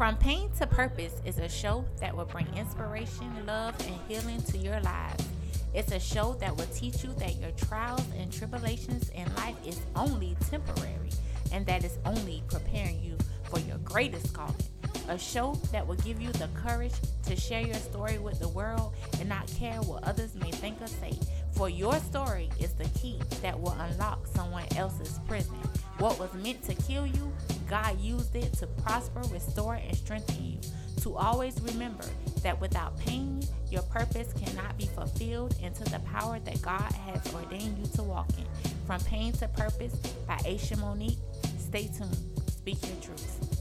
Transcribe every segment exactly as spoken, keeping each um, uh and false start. From Pain to Purpose is a show that will bring inspiration, love, and healing to your lives. It's a show that will teach you that your trials and tribulations in life is only temporary and that it's only preparing you for your greatest calling. A show that will give you the courage to share your story with the world and not care what others may think or say. For your story is the key that will unlock someone else's prison. What was meant to kill you, God used it to prosper, restore, and strengthen you. To always remember that without pain, your purpose cannot be fulfilled into the power that God has ordained you to walk in. From Pain to Purpose by Aisha Monique. Stay tuned. Speak your truth.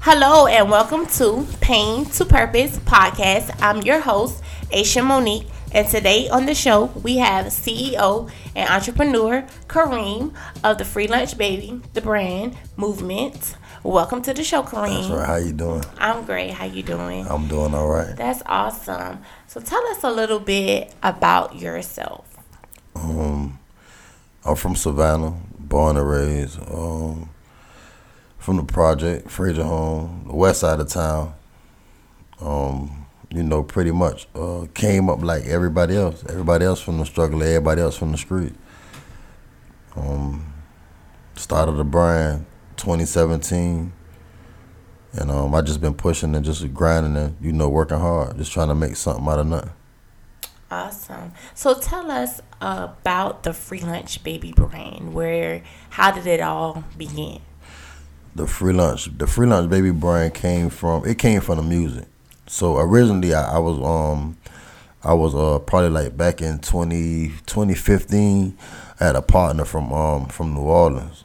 Hello and welcome to Pain to Purpose podcast. I'm your host, Aisha Monique, and today on the show we have C E O and entrepreneur Kareem of the Free Lunch Baby, the brand movement. Welcome to the show, Kareem. That's right. How you doing? I'm great. How you doing? I'm doing all right. That's awesome. So tell us a little bit about yourself. Um, I'm from Savannah, born and raised. Um. From the project, Fraser home, the west side of town, um, you know, pretty much uh, came up like everybody else. Everybody else from the struggle, everybody else from the street. Um, started a brand twenty seventeen, and um, I just been pushing and just grinding and, you know, working hard, just trying to make something out of nothing. Awesome. So tell us about the Free Lunch Baby brand. Where, how did it all begin? The free lunch, the free lunch baby brand came from it came from the music. So originally, I, I was um, I was uh probably like back in twenty fifteen. I had a partner from um from New Orleans.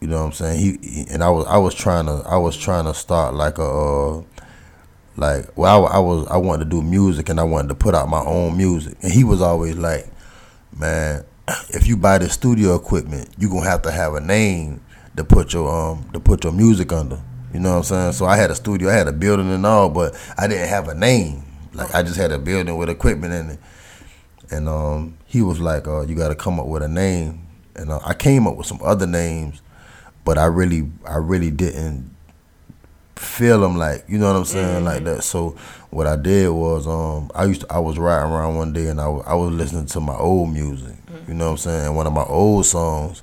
You know what I'm saying? He, he and I was I was trying to I was trying to start like a uh, like well I, I was I wanted to do music and I wanted to put out my own music. And he was always like, man, if you buy the studio equipment, you gonna have to have a name to put your um to put your music under. You know what I'm saying? So I had a studio, I had a building and all, but I didn't have a name. Like I just had a building with equipment in it. And um he was like, uh, you gotta come up with a name. And uh, I came up with some other names, but I really I really didn't feel them like, you know what I'm saying, mm-hmm. like that. So what I did was um I used to, I was riding around one day and I, I was listening to my old music. Mm-hmm. You know what I'm saying? And one of my old songs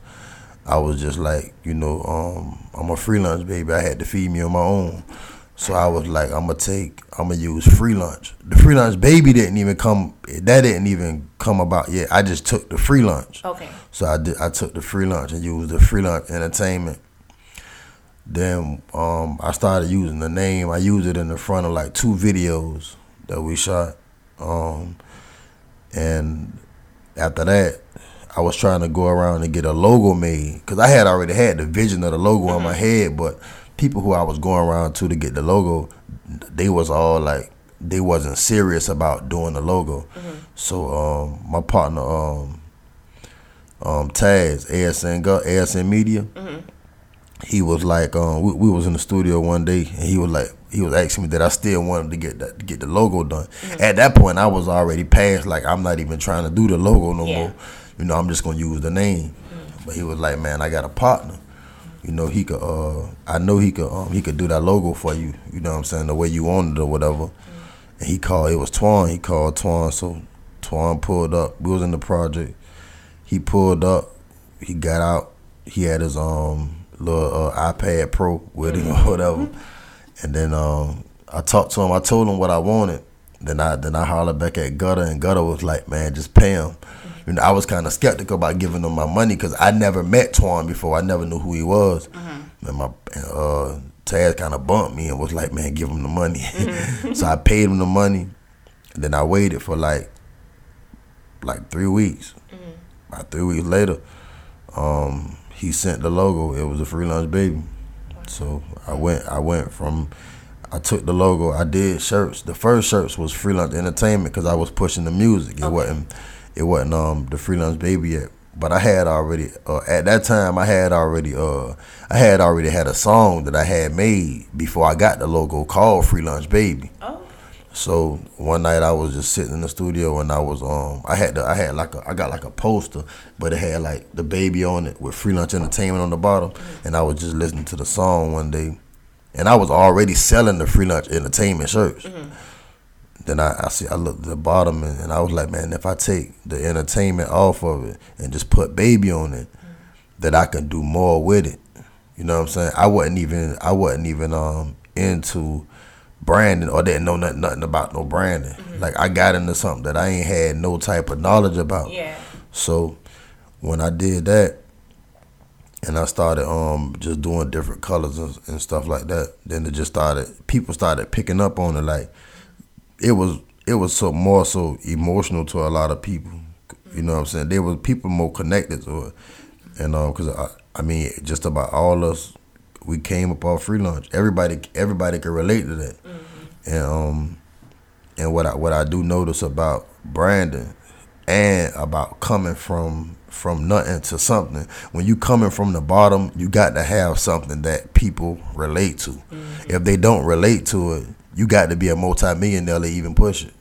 I was just like, you know, um, I'm a free lunch baby. I had to feed me on my own. So I was like, I'm going to take, I'm going to use free lunch. The free lunch baby didn't even come, that didn't even come about yet. I just took the free lunch. Okay. So I did, I took the free lunch and used the free lunch entertainment. Then um, I started using the name. I used it in the front of like two videos that we shot. Um, and after that, I was trying to go around and get a logo made because I had already had the vision of the logo mm-hmm. in my head, but people who I was going around to to get the logo, they was all like, they wasn't serious about doing the logo. Mm-hmm. So um, my partner, um, um, Taz, A S N, A S N Media, mm-hmm. he was like, um, we, we was in the studio one day and he was like, he was asking me that I still wanted to get that, get the logo done. Mm-hmm. At that point, I was already past, like I'm not even trying to do the logo no yeah. more. You know, I'm just going to use the name. Mm-hmm. But he was like, man, I got a partner. You know, he could, uh, I know he could um, he could do that logo for you. You know what I'm saying? The way you want it or whatever. Mm-hmm. And he called, it was Twan. He called Twan. So Twan pulled up. We was in the project. He pulled up. He got out. He had his um little uh, iPad Pro with him mm-hmm. or whatever. Mm-hmm. And then um, I talked to him. I told him what I wanted. Then I, then I hollered back at Gutter, and Gutter was like, man, just pay him. You know, I was kind of skeptical about giving him my money because I never met Twan before. I never knew who he was. Mm-hmm. And my uh, Taz kind of bumped me and was like, man, give him the money. Mm-hmm. So I paid him the money. And then I waited for like like three weeks. Mm-hmm. About three weeks later, um, he sent the logo. It was a Free Lunch Baby. So I went, I went from... I took the logo. I did shirts. The first shirts was Free Lunch Entertainment because I was pushing the music. It okay. wasn't. It wasn't um the Free Lunch Baby yet, but I had already uh, at that time I had already uh I had already had a song that I had made before I got the logo called Free Lunch Baby. Oh. So one night I was just sitting in the studio and I was um I had the, I had like a I got like a poster, but it had like the baby on it with Free Lunch Entertainment on the bottom, and I was just listening to the song one day, and I was already selling the free lunch entertainment shirts. Mm-hmm. Then I, I see I looked at the bottom and, and I was like, man, if I take the entertainment off of it and just put Baby on it, mm-hmm. that I can do more with it. You know what I'm saying? I wasn't even I wasn't even um into branding or didn't know nothing, nothing about no branding. Mm-hmm. Like I got into something that I ain't had no type of knowledge about. Yeah. So when I did that and I started um just doing different colors and, and stuff like that, then it just started people started picking up on it. Like it was it was so more so emotional to a lot of people. Mm-hmm. You know what I'm saying? There was people more connected to it. And um, cause I I mean, just about all us, we came up off free lunch. Everybody, everybody can relate to that. Mm-hmm. And um, and what I what I do notice about branding and about coming from from nothing to something. When you coming from the bottom, you got to have something that people relate to. Mm-hmm. If they don't relate to it, you got to be a multimillionaire to even push it,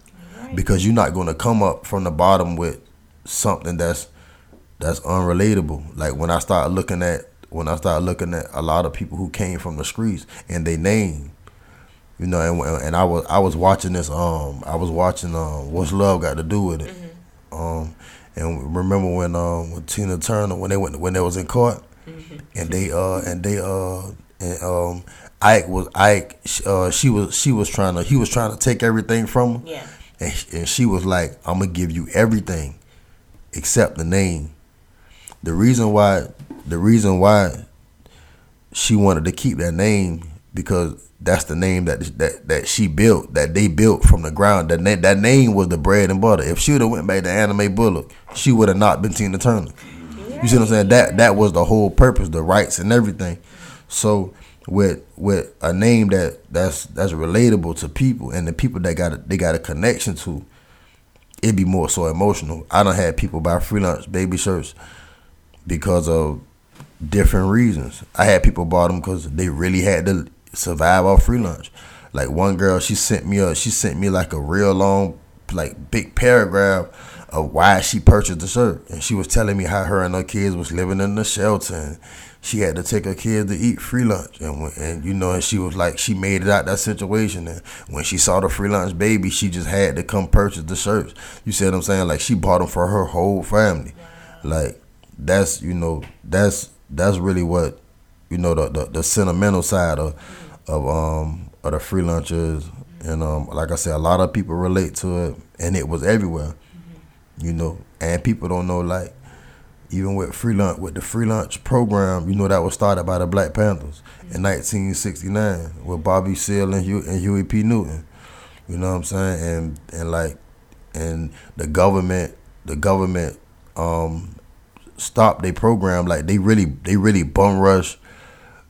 right. Because you're not gonna come up from the bottom with something that's. That's unrelatable. Like when I started looking at when I started looking at a lot of people who came from the streets and they name, you know, and and I was I was watching this um I was watching um What's Love Got to Do with It, mm-hmm. um and remember when um with Tina Turner when they went when they was in court, mm-hmm. and they uh and they uh and um Ike was Ike uh she was she was trying to he was trying to take everything from her, yeah, and and she was like, I'm gonna give you everything except the name. The reason why, the reason why she wanted to keep that name because that's the name that that, that she built, that they built from the ground. That na- that name was the bread and butter. If she would have went back to Anime Bullock, she would have not been Tina Turner. You see what I'm saying? That that was the whole purpose, the rights and everything. So with with a name that that's that's relatable to people and the people that got a, they got a connection to, it'd be more so emotional. I done had people buy free lunch baby shirts. Because of different reasons. I had people bought them because they really had to survive off free lunch. Like one girl, she sent me a, she sent me like a real long, like big paragraph of why she purchased the shirt. And she was telling me how her and her kids was living in the shelter. And she had to take her kids to eat free lunch. And, when, and you know, and she was like, she made it out that situation. And when she saw the free lunch baby, she just had to come purchase the shirts. You see what I'm saying? Like she bought them for her whole family. Like, That's you know that's that's really what you know the the, the sentimental side of of um of the free lunches, and um like I said, a lot of people relate to it, and it was everywhere, mm-hmm. you know. And people don't know, like even with free lunch with the free lunch program, you know, that was started by the Black Panthers, mm-hmm. in nineteen sixty-nine with Bobby Seale and, Hugh, and Huey P. Newton. You know what I'm saying? And and like and the government the government um. Stop their program. Like they really they really bum rush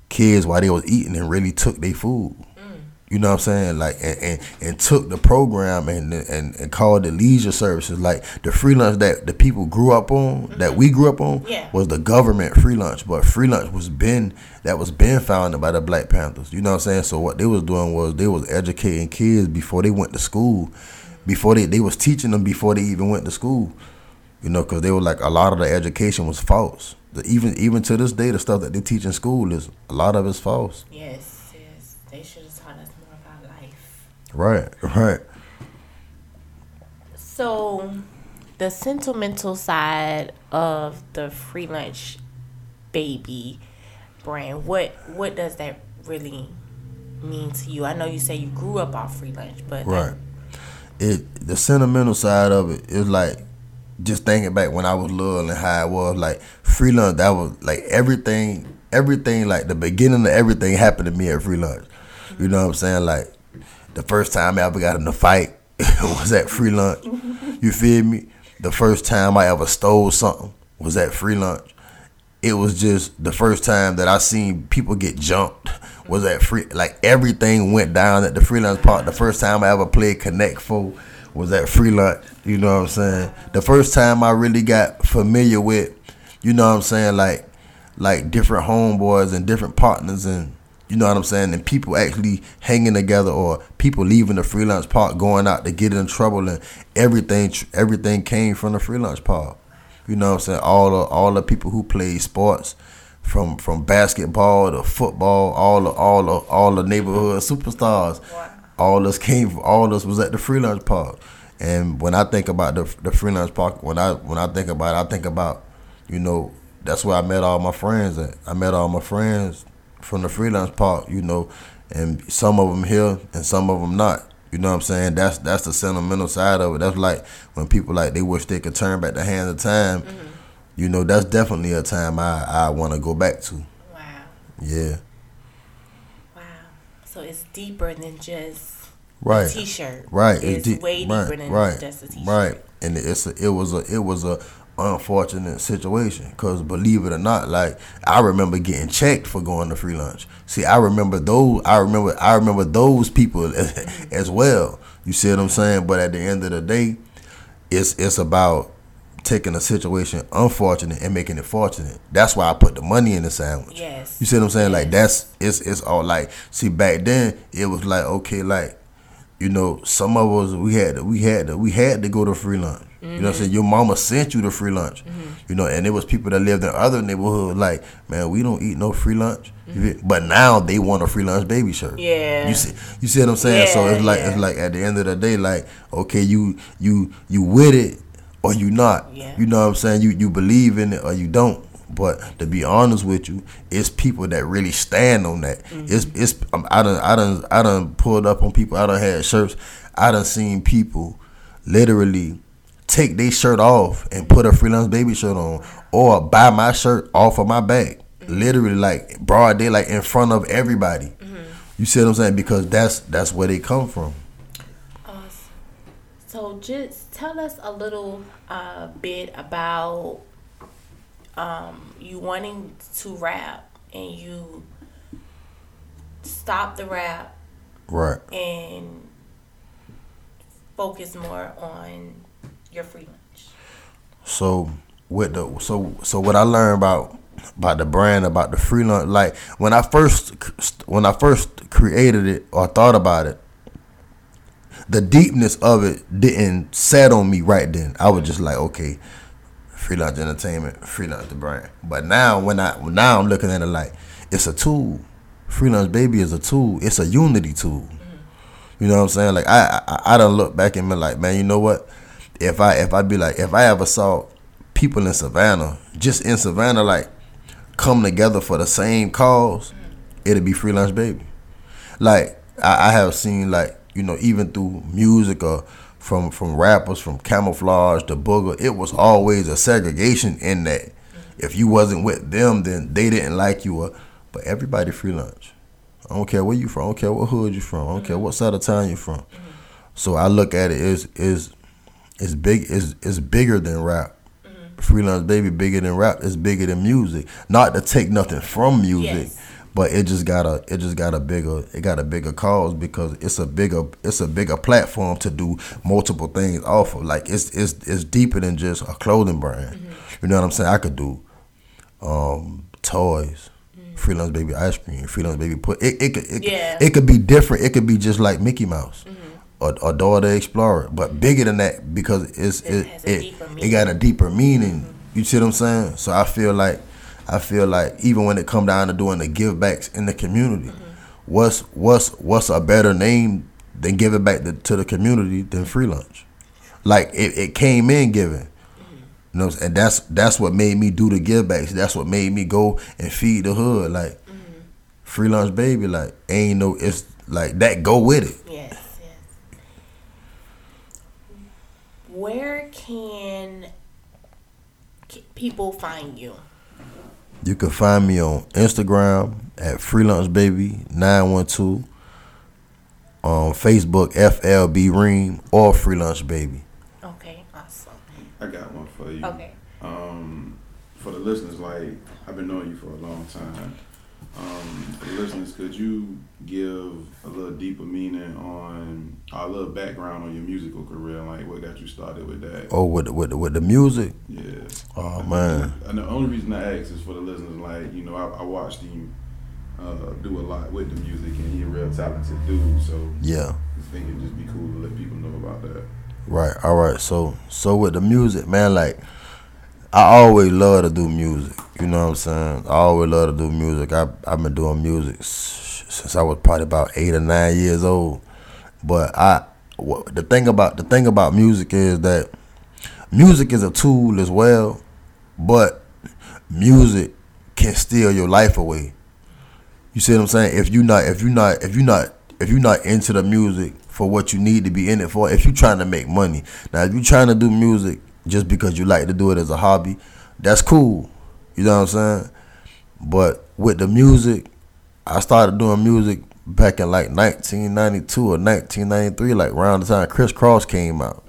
kids while they was eating and really took their food, mm. you know what I'm saying, like and, and, and took the program and, and and called it leisure services. Like the free lunch that the people grew up on, mm-hmm. that we grew up on, yeah. was the government free lunch, but free lunch was been that was been founded by the Black Panthers, you know what I'm saying. So what they was doing was they was educating kids before they went to school, before they, they was teaching them before they even went to school. You know, because they were like, a lot of the education was false. The, even even to this day, the stuff that they teach in school, is a lot of it's false. Yes, yes. They should have taught us more about life. Right, right. So, the sentimental side of the free lunch baby brand, what what does that really mean to you? I know you say you grew up off free lunch, but... Right. It the sentimental side of it is like... Just thinking back when I was little and how it was, like free lunch, that was like everything, everything, like the beginning of everything happened to me at free lunch. You know what I'm saying? Like the first time I ever got in a fight was at free lunch. You feel me? The first time I ever stole something was at free lunch. It was just the first time that I seen people get jumped was at free, like everything went down at the free lunch part. The first time I ever played Connect Four was at free lunch, you know what I'm saying? The first time I really got familiar with, you know what I'm saying, like like different homeboys and different partners and, you know what I'm saying, and people actually hanging together or people leaving the free lunch park, going out to get in trouble, and everything everything came from the free lunch park. You know what I'm saying? All the, all the people who played sports, from from basketball to football, all the all the all the neighborhood superstars. Wow. All us came from, all us was at the free lunch park. And when I think about the the free lunch park, when I when I think about it, I think about, you know, that's where I met all my friends at. I met all my friends from the free lunch park, you know, and some of them here and some of them not. You know what I'm saying? That's that's the sentimental side of it. That's like when people like they wish they could turn back the hands of time. Mm-hmm. You know, that's definitely a time I, I want to go back to. Wow. Yeah. Wow. So it's deeper than just right. a T-shirt. Right. It's it de- way deeper right. than right. just a T-shirt. Right. And it's a, it was a it was a unfortunate situation because believe it or not, like I remember getting checked for going to free lunch. See, I remember those. I remember I remember those people as well. You see what I'm saying? But at the end of the day, it's it's about taking a situation unfortunate and making it fortunate. That's why I put the money in the sandwich. Yes. You see what I'm saying? Yes. Like that's it's it's all like see back then it was like okay like you know some of us we had to, we had to, we had to go to free lunch. Mm-hmm. You know what I'm saying? Your mama sent you to free lunch. Mm-hmm. You know, and it was people that lived in other neighborhoods like man we don't eat no free lunch. Mm-hmm. But now they want a free lunch baby shirt. Yeah. You see you see what I'm saying? Yeah, so it's like yeah. it's like at the end of the day like okay you you you with it. Or you not, yeah. you know what I'm saying? You you believe in it or you don't. But to be honest with you, it's people that really stand on that. Mm-hmm. It's it's um, I done I done I done pulled up on people. I done had shirts. I done seen people literally take their shirt off and put a free lunch baby shirt on, or buy my shirt off of my back. Mm-hmm. Literally, like broad day, like in front of everybody. Mm-hmm. You see what I'm saying? Because that's that's where they come from. So just tell us a little uh, bit about um, you wanting to rap and you stop the rap, right? And focus more on your free lunch. So with the so so what I learned about about the brand, about the free lunch, like when I first when I first created it or thought about it. The deepness of it didn't set on me right then. I was just like, okay, free lunch entertainment, free lunch the brand. But now, when I now I'm looking at it like it's a tool. Free lunch baby is a tool. It's a unity tool. You know what I'm saying? Like I, I, I done look back and been like, man, you know what? If I, if I be like, if I ever saw people in Savannah, just in Savannah, like come together for the same cause, it'd be free lunch baby. Like I, I have seen like. You know, even through music or from, from rappers, from Camouflage to Booger, it was always a segregation in that. Mm-hmm. If you wasn't with them, then they didn't like you. Or, but everybody free lunch. I don't care where you from. I don't care what hood you from. I don't mm-hmm. care what side of town you from. Mm-hmm. So I look at it as is is big is is bigger than rap. Mm-hmm. Free lunch baby bigger than rap. It's bigger than music. Not to take nothing from music. Yes. But it just got a it just got a bigger it got a bigger cause because it's a bigger it's a bigger platform to do multiple things off of. Like it's it's it's deeper than just a clothing brand. Mm-hmm. You know what I'm saying? I could do um, toys, mm-hmm. free lunch baby ice cream, free lunch baby put it it could it, yeah. it could be different. It could be just like Mickey Mouse mm-hmm. or, or Dora the Explorer, but bigger than that because it's it it it, it, it got a deeper meaning. Mm-hmm. You see what I'm saying? So I feel like. I feel like even when it come down to doing the give backs in the community, mm-hmm. what's what's what's a better name than giving back to, to the community than free lunch? Like it, it came in giving, mm-hmm. you know, and that's that's what made me do the give backs. That's what made me go and feed the hood. Like mm-hmm. free lunch, baby. Like ain't no it's like that. Go with it. Yes, yes. Where can people find you? You can find me on Instagram at freelunchbaby nine one two, on Facebook F L B Ream or freelunchbaby. Okay, awesome. I got one for you. Okay. Um, for the listeners, like I've been knowing you for a long time. Um, for the listeners, could you give a little deeper meaning on a little background on your musical career, like what got you started with that? Oh, with the, with the, with the music? Yeah. Oh I, man. And the only reason I ask is for the listeners, like you know, I, I watched him uh, do a lot with the music, and he's a real talented dude. So yeah, I think it'd just be cool to let people know about that. Right. All right. So so with the music, man, like I always love to do music. you know what I'm saying? I always love to do music. I, I've been doing music since I was probably about eight or nine years old. But I, the thing about the thing about music is that music is a tool as well, but music can steal your life away. You see what I'm saying? If you not, if you not, if you not, if you not into the music for what you need to be in it for, if you trying to make money. Now, if you trying to do music just because you like to do it as a hobby, that's cool. You know what I'm saying? But with the music, I started doing music back in like nineteen ninety-two or nineteen ninety-three, like around the time Criss Cross came out.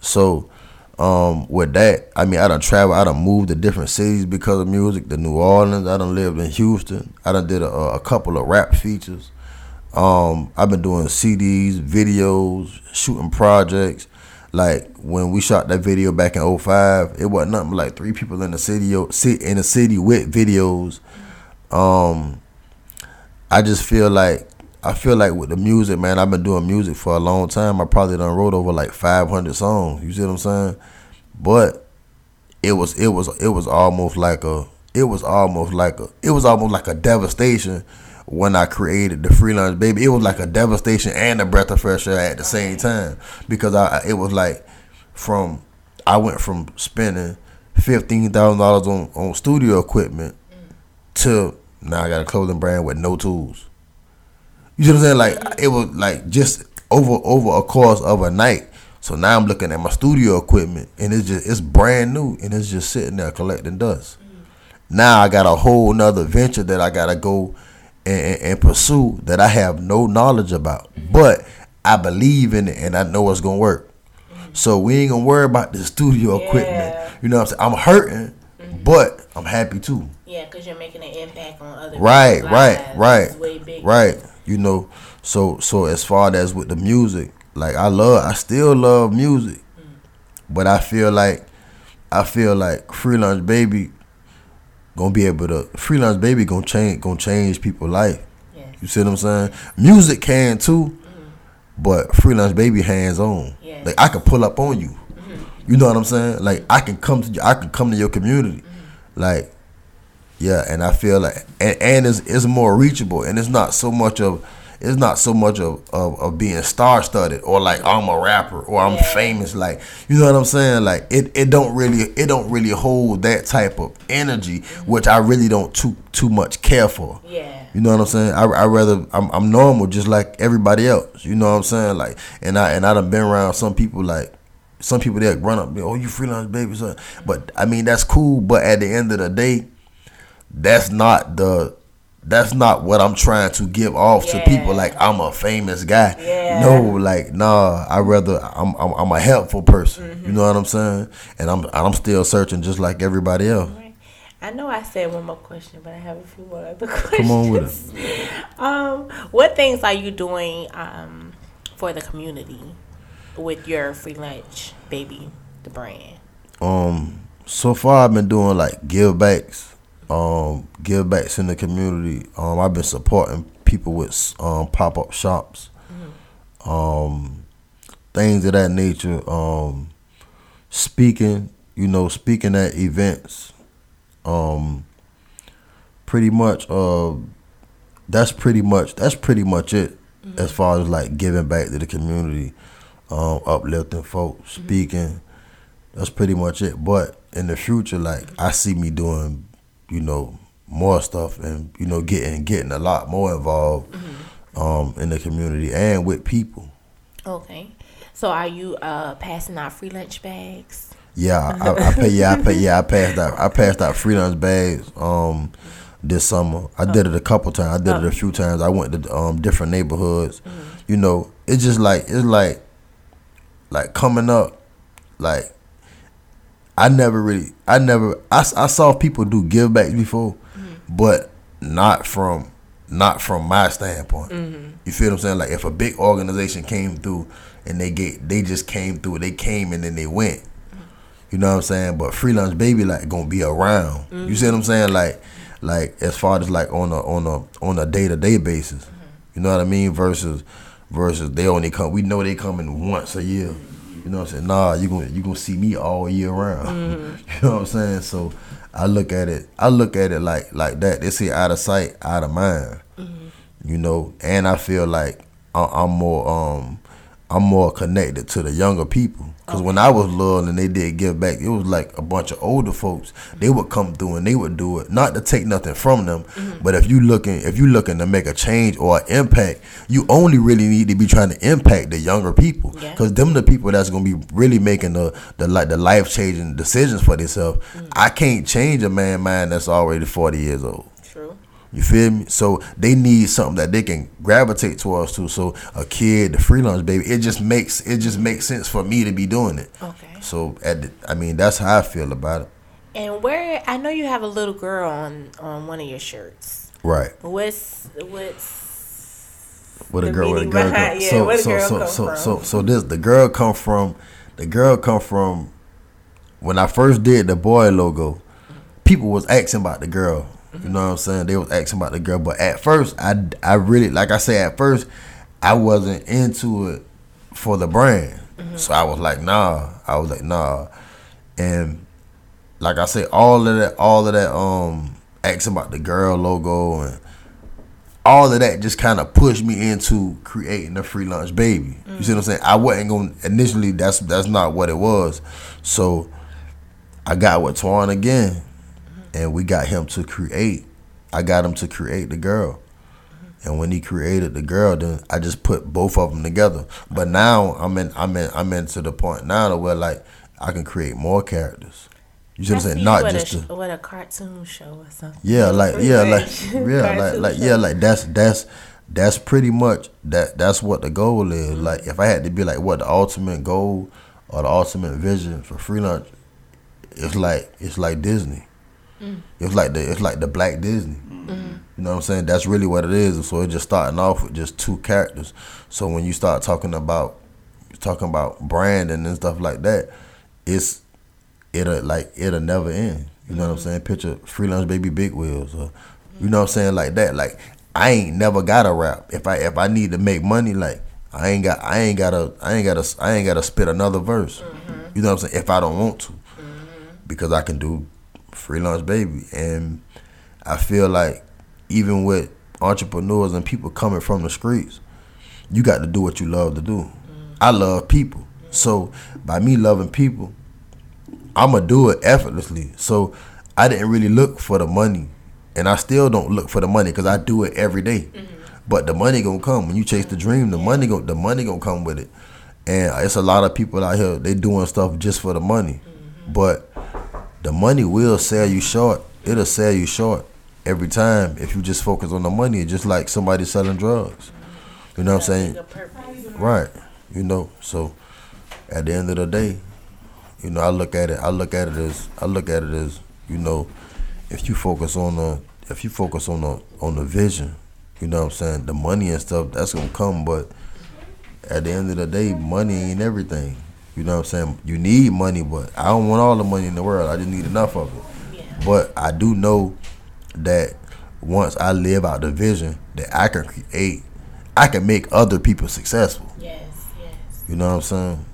So Um, with that, I mean, I done traveled, I done moved to different cities because of music, to New Orleans, I done lived in Houston, I done did a, a couple of rap features, um, I've been doing C Ds, videos, shooting projects. Like when we shot that video back in oh five, it wasn't nothing but like three people in the city, in the city with videos. um, I just feel like I feel like with the music, man, I've been doing music for a long time. I probably done wrote over like five hundred songs. You see what I'm saying? But it was it was it was almost like a it was almost like a it was almost like a devastation when I created the Free Lunch Baby. It was like a devastation and a breath of fresh air at the same time, because I it was like from I went from spending fifteen thousand dollars on on studio equipment to now I got a clothing brand with no tools. You know what I'm saying? Like, it was like just over over a course of a night. So now I'm looking at my studio equipment, and it's just it's brand new, and it's just sitting there collecting dust. Mm-hmm. Now I got a whole nother venture that I gotta go and, and, and pursue that I have no knowledge about, mm-hmm. but I believe in it, and I know it's gonna work. Mm-hmm. So we ain't gonna worry about the studio yeah. equipment. You know what I'm saying? I'm hurting, mm-hmm. but I'm happy too. Yeah, because you're making an impact on other people. Right, right, right, right, right. You know, so so as far as with the music, like I love, I still love music, mm. but I feel like, I feel like Free Lunch Baby gonna be able to, Free Lunch Baby gonna change, gonna change people's life. Yes. You see what I'm saying? Music can too, mm. but Free Lunch Baby hands on. Yes. Like I can pull up on you. Mm-hmm. You know what I'm saying? Like I can come to, you, I can come to your community, mm-hmm. like. Yeah, and I feel like, and, and it's, it's more reachable, and it's not so much of, it's not so much of, of, of being star-studded, or like I'm a rapper, or I'm yeah. famous, like, you know what I'm saying? Like, it, it don't really, it don't really hold that type of energy, mm-hmm. which I really don't too too much care for. Yeah. You know what I'm saying? I I rather, I'm, I'm normal, just like everybody else, you know what I'm saying? Like, and I, and I done been around some people, like, some people that run up, oh, you Free Lunch Baby, son. But, I mean, that's cool, but at the end of the day, That's not the that's not what I'm trying to give off yeah. to people, like I'm a famous guy. Yeah. No, like nah, I rather I'm I'm, I'm a helpful person. Mm-hmm. You know what I'm saying? And I'm I'm still searching just like everybody else. Right. I know I said one more question, but I have a few more other questions. Come on with it. um, what things are you doing um for the community with your Free Lunch Baby, the brand? Um, so far I've been doing like give backs. Um, give backs in the community. Um, I've been supporting people with um, pop up shops, mm-hmm. um, things of that nature. Um, speaking, you know, speaking at events. Um, pretty much. Uh, that's pretty much. That's pretty much it. Mm-hmm. As far as like giving back to the community, um, uplifting folks, mm-hmm. speaking. That's pretty much it. But in the future, like I see me doing. You know, more stuff, and you know, getting getting a lot more involved mm-hmm. um, in the community and with people. Okay, so are you uh, passing out free lunch bags? Yeah, I, I pay. Yeah, I pay. Yeah, I passed out. I passed out free lunch bags um, this summer. I oh. did it a couple times. I did oh. it a few times. I went to um, different neighborhoods. Mm-hmm. You know, it's just like it's like like coming up, like. I never really, I never, I, I saw people do give back before, mm-hmm. but not from, not from my standpoint. Mm-hmm. You feel what I'm saying? Like if a big organization came through and they get, they just came through, they came and then they went. Mm-hmm. You know what I'm saying? But Free Lunch Baby like gonna be around. Mm-hmm. You see what I'm saying? Like, like as far as like on a on a on a day to day basis. Mm-hmm. You know what I mean? Versus, versus they only come. We know they coming once a year. Mm-hmm. You know what I'm saying? Nah, you're gonna you're gonna see me all year round. Mm-hmm. You know what I'm saying? So I look at it I look at it like like that. They say out of sight, out of mind. Mm-hmm. You know, and I feel like I, I'm more um I'm more connected to the younger people. Because okay. when I was little and they did give back, it was like a bunch of older folks. They would come through and they would do it, not to take nothing from them, mm-hmm. but if you looking if you looking to make a change or an impact, you only really need to be trying to impact the younger people. Because yeah. them the people that's going to be really making the, the, like, the life-changing decisions for themselves. Mm-hmm. I can't change a man's mind that's already forty years old. True. You feel me? So they need something that they can gravitate towards too. So a kid, the freelance baby, it just makes it just makes sense for me to be doing it. Okay. So at the, I mean, that's how I feel about it. And where I know you have a little girl on, on one of your shirts. Right. What's what's what a girl with a girl? Behind, yeah, so, where the so, girl so, come so, from? so so so this the girl come from the girl come from when I first did the boy logo, people was asking about the girl. You know what I'm saying? They was asking about the girl. But at first, I, I really, like I said, at first, I wasn't into it for the brand. Mm-hmm. So I was like, nah. I was like, nah. And like I said, all of that, all of that, um, asking about the girl logo and all of that just kind of pushed me into creating a free lunch baby. Mm-hmm. You see what I'm saying? I wasn't going to, initially, that's, that's not what it was. So I got with Twan again. And we got him to create. I got him to create the girl. And when he created the girl, then I just put both of them together. But now I'm in, I'm in, I'm into the point now to where like I can create more characters. You see what I'm saying? Not what just a, the, what a cartoon show or something. Yeah, like yeah, like yeah, like like yeah, like that's that's that's pretty much that that's what the goal is. Mm-hmm. Like if I had to be like what the ultimate goal or the ultimate vision for free lunch, it's like it's like Disney. It's like the it's like the Black Disney. Mm-hmm. You know what I'm saying? That's really what it is. So it's just starting off with just two characters. So when you start talking about talking about branding and stuff like that, it's it'll like it'll never end. You know mm-hmm. what I'm saying? Picture Free Lunch Baby Big Wheels or you know what I'm saying like that. Like I ain't never got a rap. If I if I need to make money, like I ain't got I ain't gotta I ain't gotta I ain't gotta spit another verse. Mm-hmm. You know what I'm saying? If I don't want to. Mm-hmm. Because I can do Free Lunch Baby, and I feel like even with entrepreneurs and people coming from the streets, you got to do what you love to do. Mm-hmm. I love people, so by me loving people, I'ma do it effortlessly. So I didn't really look for the money, and I still don't look for the money because I do it every day. Mm-hmm. But the money gonna come when you chase the dream. The money gonna the money gonna come with it, and it's a lot of people out here they doing stuff just for the money, mm-hmm. but the money will sell you short. It'll sell you short every time if you just focus on the money. It's just like somebody selling drugs. You know what I'm saying? Right. You know, so at the end of the day, you know, I look at it, I look at it as I look at it as, you know, if you focus on the if you focus on the on the vision, you know what I'm saying, the money and stuff, that's gonna come, but at the end of the day, money ain't everything. You know what I'm saying? You need money, but I don't want all the money in the world. I just need enough of it. Yeah. But I do know that once I live out the vision that I can create, I can make other people successful. Yes, yes. You know what I'm saying?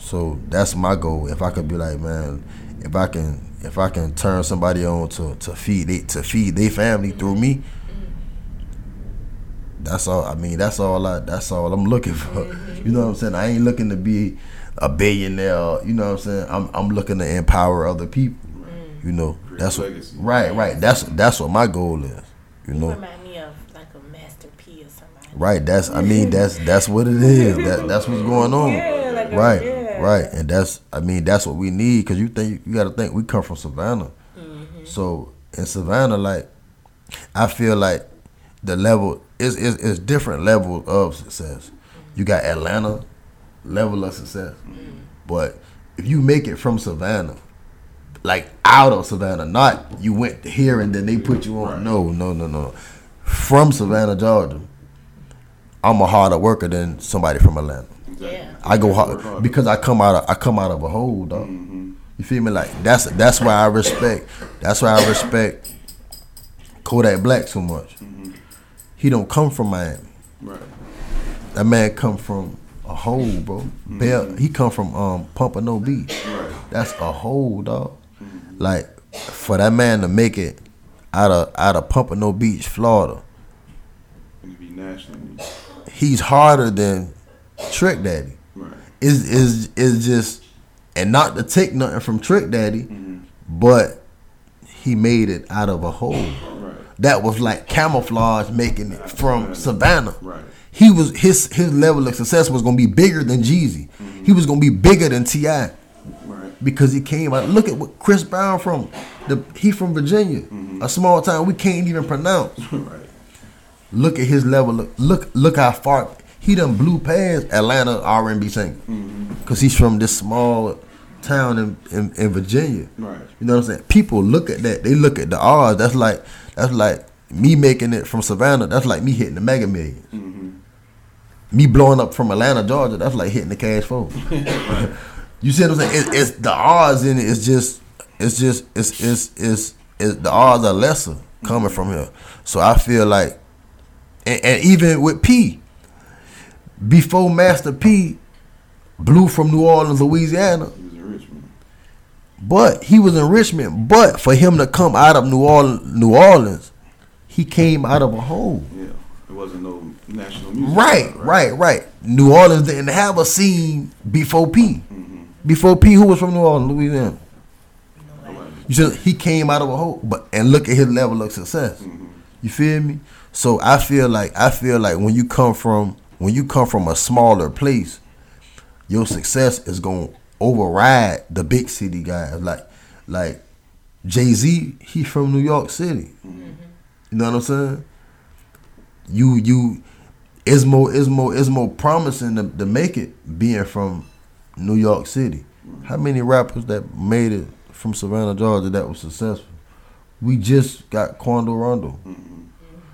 So that's my goal. If I could be like, man, if I can if I can turn somebody on to, to feed it to feed their family mm-hmm. through me, mm-hmm. that's all I mean, that's all I that's all I'm looking for. Mm-hmm. You know what I'm saying? I ain't looking to be a billionaire, you know what I'm saying? I'm I'm looking to empower other people. Mm. You know, Great that's what, legacy. right, right. That's that's what my goal is. You, you know, remind me of like a Master P or somebody. Right. That's I mean that's that's what it is. That that's what's going on. Yeah, like right, a, yeah. right. And that's I mean that's what we need because you think you got to think we come from Savannah. Mm-hmm. So in Savannah, like I feel like the level is is is different levels of success. You got Atlanta. Level of success, mm. but if you make it from Savannah, like out of Savannah, not you went here and then they put you on. Right. No, no, no, no. From Savannah, Georgia, I'm a harder worker than somebody from Atlanta. Yeah, I go hard because I come out of I come out of a hole, dog. Mm-hmm. You feel me? Like that's that's why I respect that's why I respect Kodak Black so much. Mm-hmm. He don't come from Miami. Right. That man come from a hole, bro. Mm-hmm. Bell, he come from um, Pompano Beach. Right. That's a hole, dog. Mm-hmm. Like, for that man to make it out of out of Pompano Beach, Florida, it'd be national. He's harder than Trick Daddy. Right. Is is is just, and not to take nothing from Trick Daddy, mm-hmm. but he made it out of a hole. Right. That was like camouflage making it from Savannah. Right. He was his his level of success was gonna be bigger than Jeezy. Mm-hmm. He was gonna be bigger than T I. Right. Because he came out. Look at what Chris Brown from the he from Virginia, mm-hmm. a small town we can't even pronounce. Right. Look at his level. Of, look look how far he done blew past Atlanta R and B singer. Mm-hmm. Cause he's from this small town in, in, in Virginia. Right. You know what I'm saying? People look at that. They look at the odds. That's like that's like me making it from Savannah. That's like me hitting the Mega Millions. Mm-hmm. Me blowing up from Atlanta, Georgia, that's like hitting the cash phone. You see what I'm saying? It, it's the odds in it. It's just, it's just, it's, it's, it's, it's the odds are lesser coming from here. So I feel like, and, and even with P, before Master P blew from New Orleans, Louisiana, he was in Richmond. But he was in Richmond. But for him to come out of New Orleans, New Orleans, he came out of a hole. Yeah. Wasn't no national music. Right, about, right, right, right. New Orleans didn't have a scene before P. Mm-hmm. Before P, who was from New Orleans, Louisiana? No, you just, he came out of a hole, but and look at his level of success. Mm-hmm. You feel me? So I feel like I feel like when you come from when you come from a smaller place, your success is gonna override the big city guys. Like like Jay-Z, he from New York City. Mm-hmm. You know what I'm saying? You you is more is more is more promising to, to make it being from New York City. How many rappers that made it from Savannah, Georgia that was successful? We just got Quando Rondo. Mm-hmm.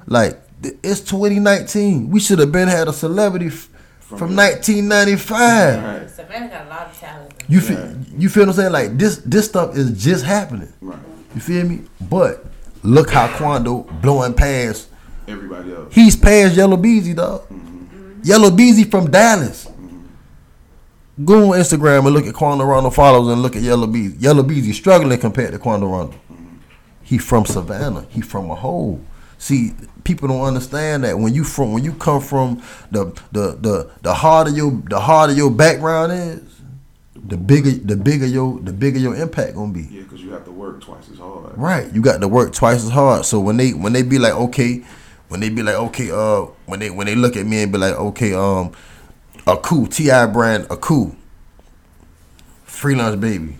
Like it's twenty nineteen. We should have been had a celebrity f- from, from nineteen ninety-five. Right. Savannah got a lot of talent. You feel right. you feel what I'm saying? Like this this stuff is just happening. Right. You feel me? But look how Quando blowing past everybody else. He's past Yellow Beezy, dog. Mm-hmm. Yellow Beezy from Dallas. Mm-hmm. Go on Instagram and look at Quando Rondo follows and look at Yellow Beezy. Yellow Beezy struggling compared to Quando Rondo. Mm-hmm. He from Savannah. He from a hole. See, people don't understand that when you from when you come from the the the the harder your the harder your background is, the bigger the bigger your the bigger your impact gonna be. Yeah, because you have to work twice as hard. Right, you got to work twice as hard. So when they when they be like, okay. When they be like, okay, uh, when they when they look at me and be like, okay, um, a cool T I brand, a cool Free Lunch Baby,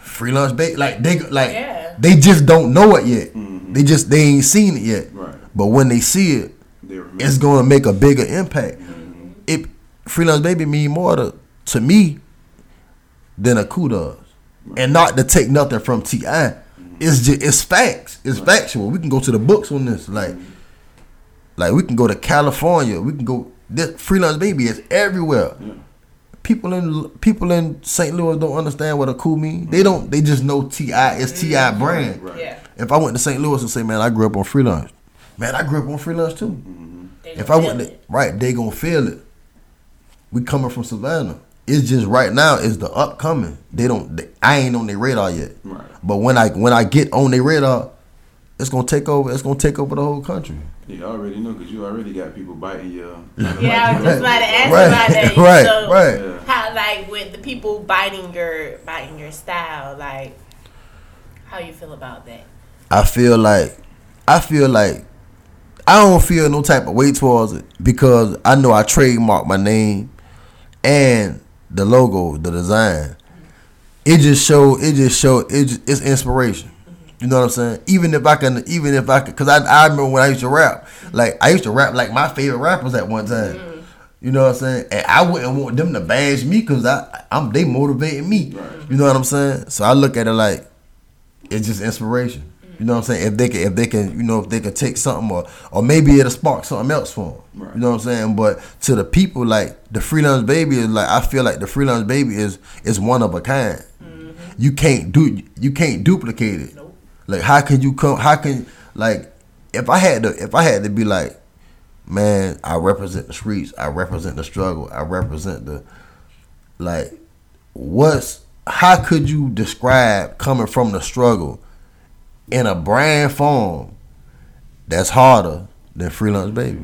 Free Lunch Baby, like they like yeah. they just don't know it yet. Mm-hmm. They just they ain't seen it yet. Right. But when they see it, it's gonna make a bigger impact. Mm-hmm. It Free Lunch Baby mean more to, to me than a cool does, right. And not to take nothing from T I. It's just, it's facts. It's right. factual. We can go to the books on this. Like, mm-hmm. like we can go to California. We can go. This Free Lunch Baby is everywhere. Yeah. People in people in Saint Louis don't understand what a cool means. Mm-hmm. They don't. They just know T I is T I brand. Right. Yeah. If I went to Saint Louis and say, man, I grew up on Free Lunch. Man, I grew up on Free Lunch too. Mm-hmm. If I went, to, right, they gonna feel it. We coming from Savannah. It's just right now is the upcoming. They don't. They, I ain't on their radar yet. Right. But when I when I get on their radar, it's gonna take over. It's gonna take over the whole country. You already know because you already got people biting your. Yeah, I was just about to ask right. about that. Right. So right. Yeah. How like with the people biting your biting your style? Like, how you feel about that? I feel like, I feel like, I don't feel no type of way towards it because I know I trademarked my name and the logo, the design. It just show. It just show. It just, it's inspiration. You know what I'm saying? Even if I can, even if I can, cause I I remember when I used to rap. Like I used to rap like my favorite rappers at one time. Mm-hmm. You know what I'm saying? And I wouldn't want them to bash me cause I I'm they motivating me. Right. You know what I'm saying? So I look at it like it's just inspiration. You know what I'm saying? If they can, if they can, you know, if they can take something or, or maybe it'll spark something else for them. Right. You know what I'm saying? But to the people, like the Free Lunch Baby is like I feel like the Free Lunch Baby is is one of a kind. Mm-hmm. You can't do you can't duplicate it. Nope. Like how can you come? How can like if I had to if I had to be like, man, I represent the streets. I represent the struggle. I represent the, like, what's, how could you describe coming from the struggle in a brand form that's harder than Free Lunch Baby?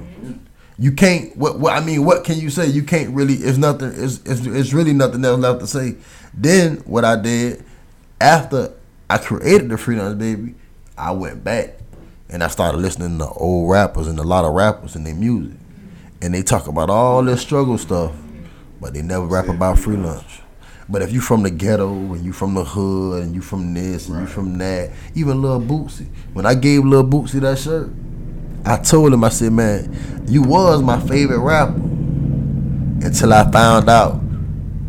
You can't, what, what I mean, what can you say? You can't really, it's nothing, it's, it's, it's really nothing else left to say. Then what I did, after I created the Free Lunch Baby, I went back and I started listening to old rappers and a lot of rappers and their music. And they talk about all this struggle stuff, but they never rap about free lunch. But if you from the ghetto and you from the hood and you from this and right. you from that, even Lil Bootsy. When I gave Lil Bootsy that shirt, I told him, I said, man, you was my favorite rapper until I found out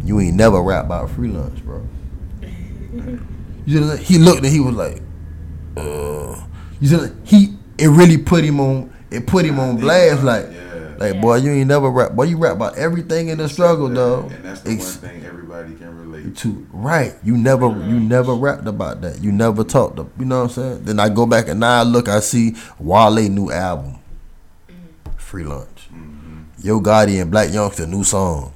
you ain't never rap about free lunch, bro. You know, he looked and he was like, uh, you know, he it really put him on it put him on blast, like, yeah. like yeah. boy, you ain't never rap, boy, you rap about everything in the struggle, that, dog. And that's the Ex- one thing everybody can relate to. Right, you never mm-hmm. you never rapped about that. You never talked, to, you know what I'm saying? Then I go back and now I look, I see Wale's new album, mm-hmm. Free Lunch. Mm-hmm. Yo Gotti and Black Youngster new song,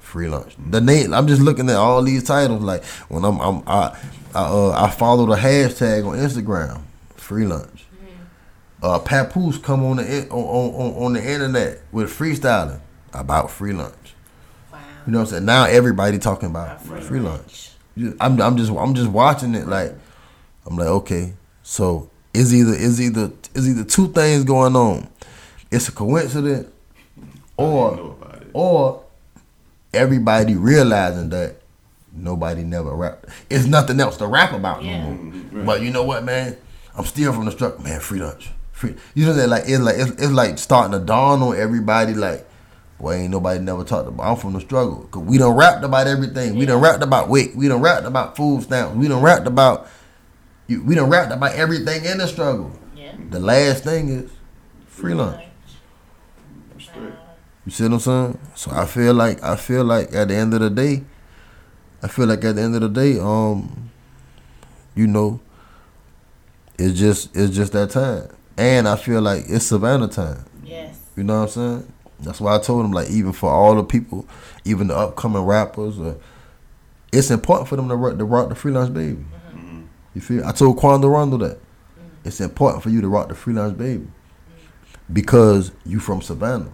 Free Lunch. Mm-hmm. The name, I'm just looking at all these titles, like when I'm I'm I. I, uh, I follow the hashtag on Instagram, Free Lunch. Mm-hmm. Uh, Papoose come on the in, on, on, on the internet with freestyling about free lunch. Wow. You know what I'm saying? Now everybody talking about free, free lunch. lunch. I'm I'm just I'm just watching it like I'm like, okay, so is either is either is either two things going on. It's a coincidence, or or everybody realizing that nobody never rap. It's nothing else to rap about yeah. no more. Right. But you know what, man? I'm still from the struggle. Man, free lunch. Free. You know that like it's like it's, it's like starting to dawn on everybody. Like, boy, ain't nobody never talked about. I'm from the struggle. Cause we done rapped about everything. Yeah. We done rapped about weight. We done rapped about food stamps. We done rapped about. We done rapped about everything in the struggle. Yeah. The last thing is free, free lunch. lunch. Wow. You see what I'm saying? So I feel like I feel like at the end of the day. I feel like at the end of the day, um, you know, it's just it's just that time, and I feel like it's Savannah time. Yes, you know what I'm saying. That's why I told him, like, even for all the people, even the upcoming rappers, uh, it's important for them to rock, to rock the Free Lunch Baby. Mm-hmm. You feel? I told Quando Rondo that mm-hmm. it's important for you to rock the Free Lunch Baby mm-hmm. because you from Savannah,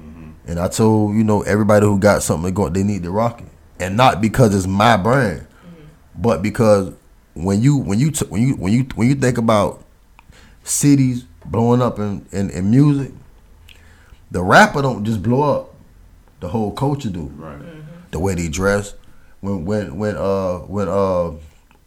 mm-hmm. and I told you know everybody who got something to go, they need to rock it. And not because it's my brand, mm-hmm. but because when you when you t- when you when you when you think about cities blowing up in, in, in music, the rapper don't just blow up; the whole culture do. Right. Mm-hmm. The way they dress. When when when uh when uh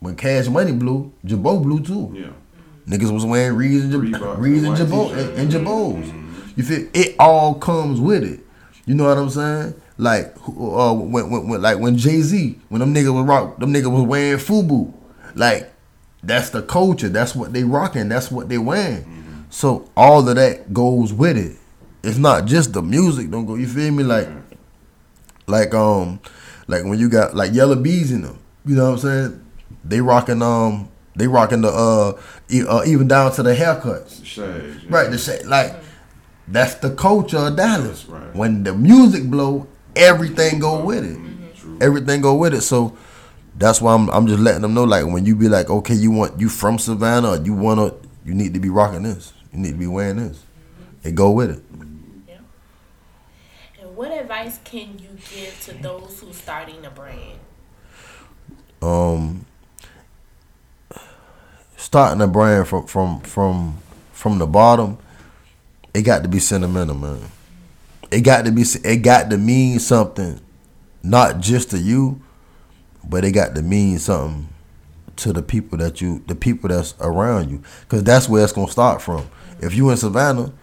when Cash Money blew, Jabot blew too. Yeah. Mm-hmm. Niggas was wearing Reeds and Jabot, Reeds and Jabot and, and Jabots. Mm-hmm. You feel it all comes with it. You know what I'm saying? Like uh, when, when, when like when Jay-Z, when them niggas was rock, them niggas was wearing FUBU. Like that's the culture. That's what they rocking. That's what they wearing. Mm-hmm. So all of that goes with it. It's not just the music. Don't go. You feel me? Like mm-hmm. like um like when you got like Yella Bees in them. You know what I'm saying? They rocking um they rocking the uh, e- uh even down to the haircuts. The shades, yeah. Right. The shade, like that's the culture of Dallas. That's right. When the music blow. Everything go with it. Mm-hmm. Everything go with it. So that's why I'm I'm just letting them know. Like when you be like, okay, you want you from Savannah, you wanna, you need to be rocking this. You need to be wearing this. Mm-hmm. It go with it. Yeah. And what advice can you give to those who starting a brand? Um, starting a brand from from from from the bottom, it got to be sentimental, man. It got to be. It got to mean something, not just to you, but it got to mean something to the people that you, the people that's around you, because that's where it's gonna start from. If you in Savannah,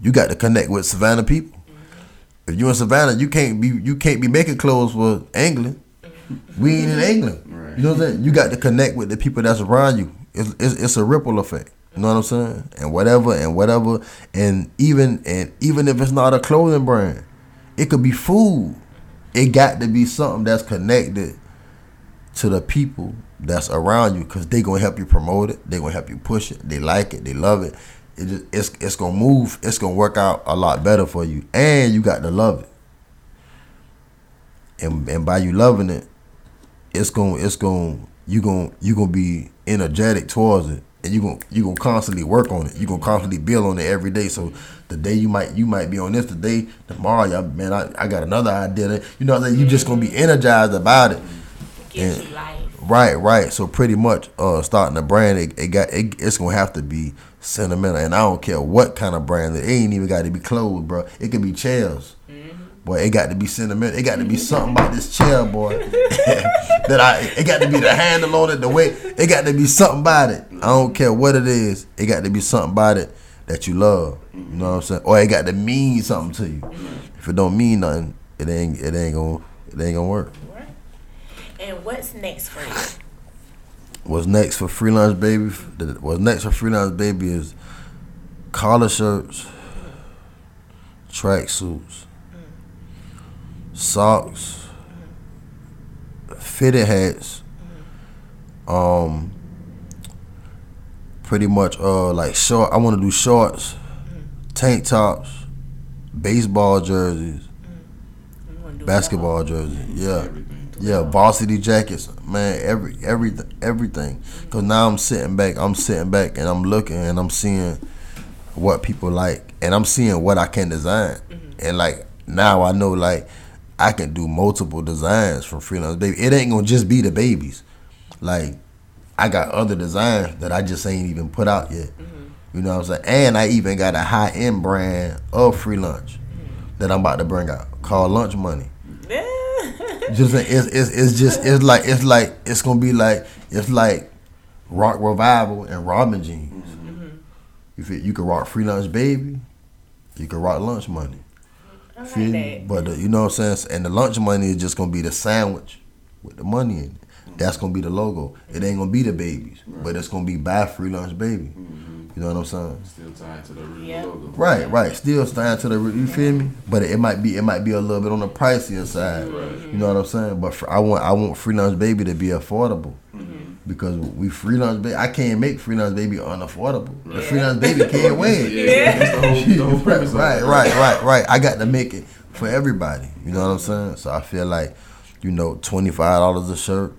you got to connect with Savannah people. If you in Savannah, you can't be you can't be making clothes for England. We ain't in England. Right. You know what I'm saying? You got to connect with the people that's around you. It's it's, it's a ripple effect. You know what I'm saying? And whatever, and whatever, and even and even if it's not a clothing brand, it could be food. It got to be something that's connected to the people that's around you because they're going to help you promote it. They're going to help you push it. They like it. They love it. It just, it's it's gonna move. It's gonna work out a lot better for you, and you got to love it. And and by you loving it, it's gonna it's gonna you gonna you gonna be energetic towards it, and you gonna you gonna constantly work on it. You gonna constantly build on it every day. So the day you might you might be on this, today, tomorrow, y'all, man, I, I got another idea. That, you know what I'm saying? You just gonna be energized about it. Gives and, you life. Right, right. So pretty much, uh, starting a brand, it, it got it, it's gonna have to be sentimental, and I don't care what kind of brand. It ain't even got to be clothes, bro. It could be chairs. Boy, it got to be sentimental. It got to be something about this chair, boy. that I, it got to be the handle on it, the way. It got to be something about it. I don't care what it is. It got to be something about it that you love. You know what I'm saying? Or it got to mean something to you. If it don't mean nothing, it ain't. It ain't gonna. It ain't gonna work. And what's next for you? What's next for Freelance Baby? What's next for Freelance Baby is collar shirts, track suits, socks, mm-hmm. fitted hats, mm-hmm. um, pretty much uh like short. I want to do shorts, mm-hmm. tank tops, baseball jerseys, mm-hmm. basketball jerseys. Yeah, everything. yeah, varsity jackets, man. Every every everything. Cause now I'm sitting back. I'm sitting back and I'm looking and I'm seeing what people like and I'm seeing what I can design mm-hmm. and like now I know like. I can do multiple designs from Freelance Baby. It ain't gonna just be the babies. Like, I got other designs that I just ain't even put out yet. Mm-hmm. You know what I'm saying? And I even got a high-end brand of free lunch mm-hmm. that I'm about to bring out called Lunch Money. just it's, it's it's just it's like it's like it's gonna be like it's like rock revival and Robin jeans. Mm-hmm. You feel, you can rock Freelance Baby, you can rock Lunch Money. Like but the, you know what I'm saying, and the lunch money is just gonna be the sandwich with the money in it. That's gonna be the logo. It ain't gonna be the babies, right. but it's gonna be by Free Lunch Baby. Mm-hmm. You know what I'm saying? Still tied to the original yep. logo. Right, right. Still tied to the you feel me? But it, it might be it might be a little bit on the pricier side. Right. You know what I'm saying? But for, I want I want Free Lunch Baby to be affordable. Mm-hmm. Because we Freelance Baby, I can't make Freelance Baby unaffordable. Right. The Freelance Baby can't win. Yeah, yeah. That's the whole, the whole premise. Right, right, right, right. I got to make it for everybody. You know what I'm saying? So I feel like, you know, twenty-five dollars a shirt.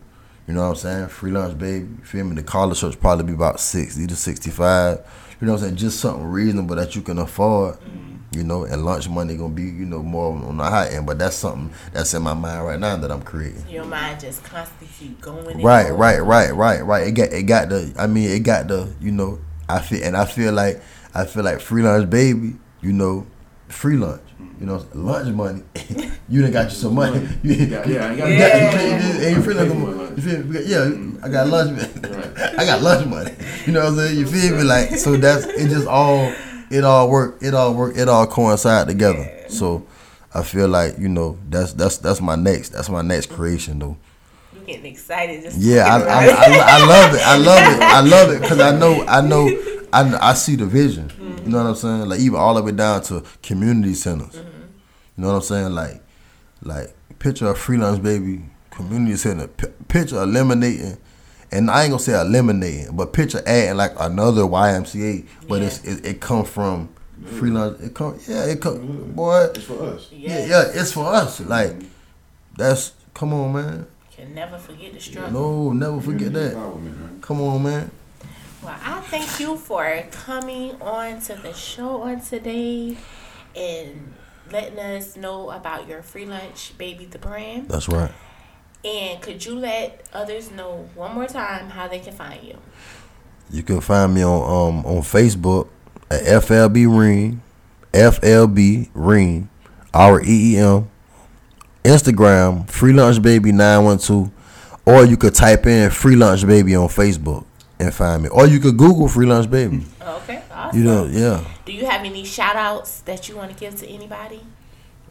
You know what I'm saying? Freelance Baby. You feel me? The collar shirts probably be about sixty to sixty-five. You know what I'm saying? Just something reasonable that you can afford. You know, and lunch money gonna be, you know, more on the high end, but that's something that's in my mind right now that I'm creating. Your mind just constantly keep going. Right, and right, right, right, right. It got, it got the. I mean, it got the. You know, I feel, and I feel like, I feel like free lunch, baby. You know, free lunch. You know, lunch money. you done got you some money. you got, yeah, you got, yeah. Ain't free lunch. You feel me? Yeah, I got lunch money. I got lunch money. You know what I'm saying? You feel me? Like so, that's it. Just all. It all work. It all work. It all coincide together. Yeah. So, I feel like you know that's that's that's my next. That's my next creation though. You getting excited? Just yeah, I, I, I I love it. I love it. I love it because I know I know I I see the vision. Mm-hmm. You know what I'm saying? Like even all the way down to community centers. Mm-hmm. You know what I'm saying? Like like picture a Freelance Baby community center. P- picture eliminating. And I ain't gonna say eliminating, but picture adding like another Y M C A, but yeah. it's it, it come from yeah. Freelance. It come, yeah, it come, boy. It's for us. Yeah, yeah, it's for us. Like that's come on, man. Can never forget the struggle. No, never forget that. Come on, man. Well, I thank you for coming on to the show on today, and letting us know about your Free Lunch Baby, the brand. That's right. And could you let others know one more time how they can find you? You can find me on um, on Facebook at F L B Reem, F L B Reem, R E E M. Instagram Free Lunch Baby nine one two, or you could type in Free Lunch Baby on Facebook and find me, or you could Google Free Lunch Baby. Okay, awesome. You know, yeah. Do you have any shout outs that you want to give to anybody?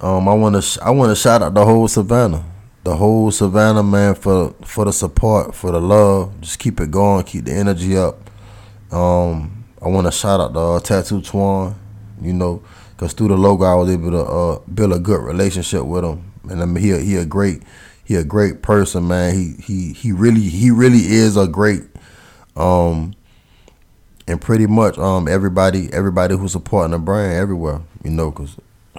Um, I want to I want to shout out the whole Savannah. The whole Savannah, man, for for the support, for the love. Just keep it going, keep the energy up. Um, I want to shout out to uh, Tattoo Twan, you know, because through the logo I was able to uh, build a good relationship with him, and I mean, he he a great he a great person, man. He he he really he really is a great um, and pretty much um everybody everybody who's supporting the brand everywhere, you know, because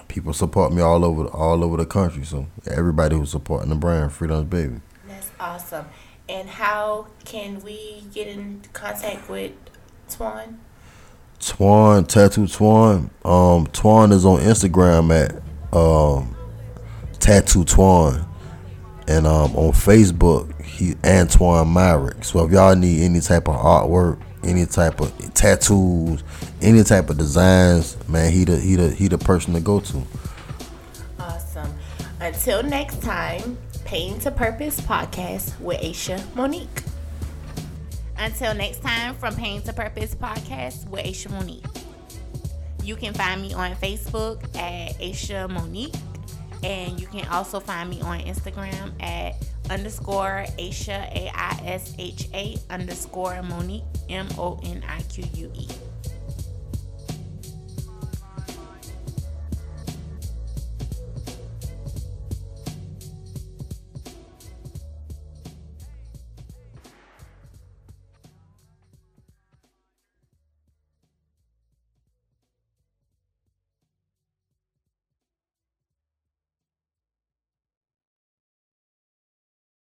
people support me all over all over the country. So everybody who's supporting the brand, Freedom's Baby. That's awesome. And how can we get in contact with Twan? Twan, Tattoo Twan. Um, Twan is on Instagram at um, Tattoo Twan. And um, on Facebook, he Antoine Myrick. So if y'all need any type of artwork, any type of tattoos, any type of designs, man, he the, he the, he the person to go to. Awesome. Until next time, Pain to Purpose Podcast with Aisha Monique. Until next time, from Pain to Purpose Podcast with Aisha Monique. You can find me on Facebook at Aisha Monique. And you can also find me on Instagram at underscore Aisha, A I S H A, underscore Monique, M O N I Q U E.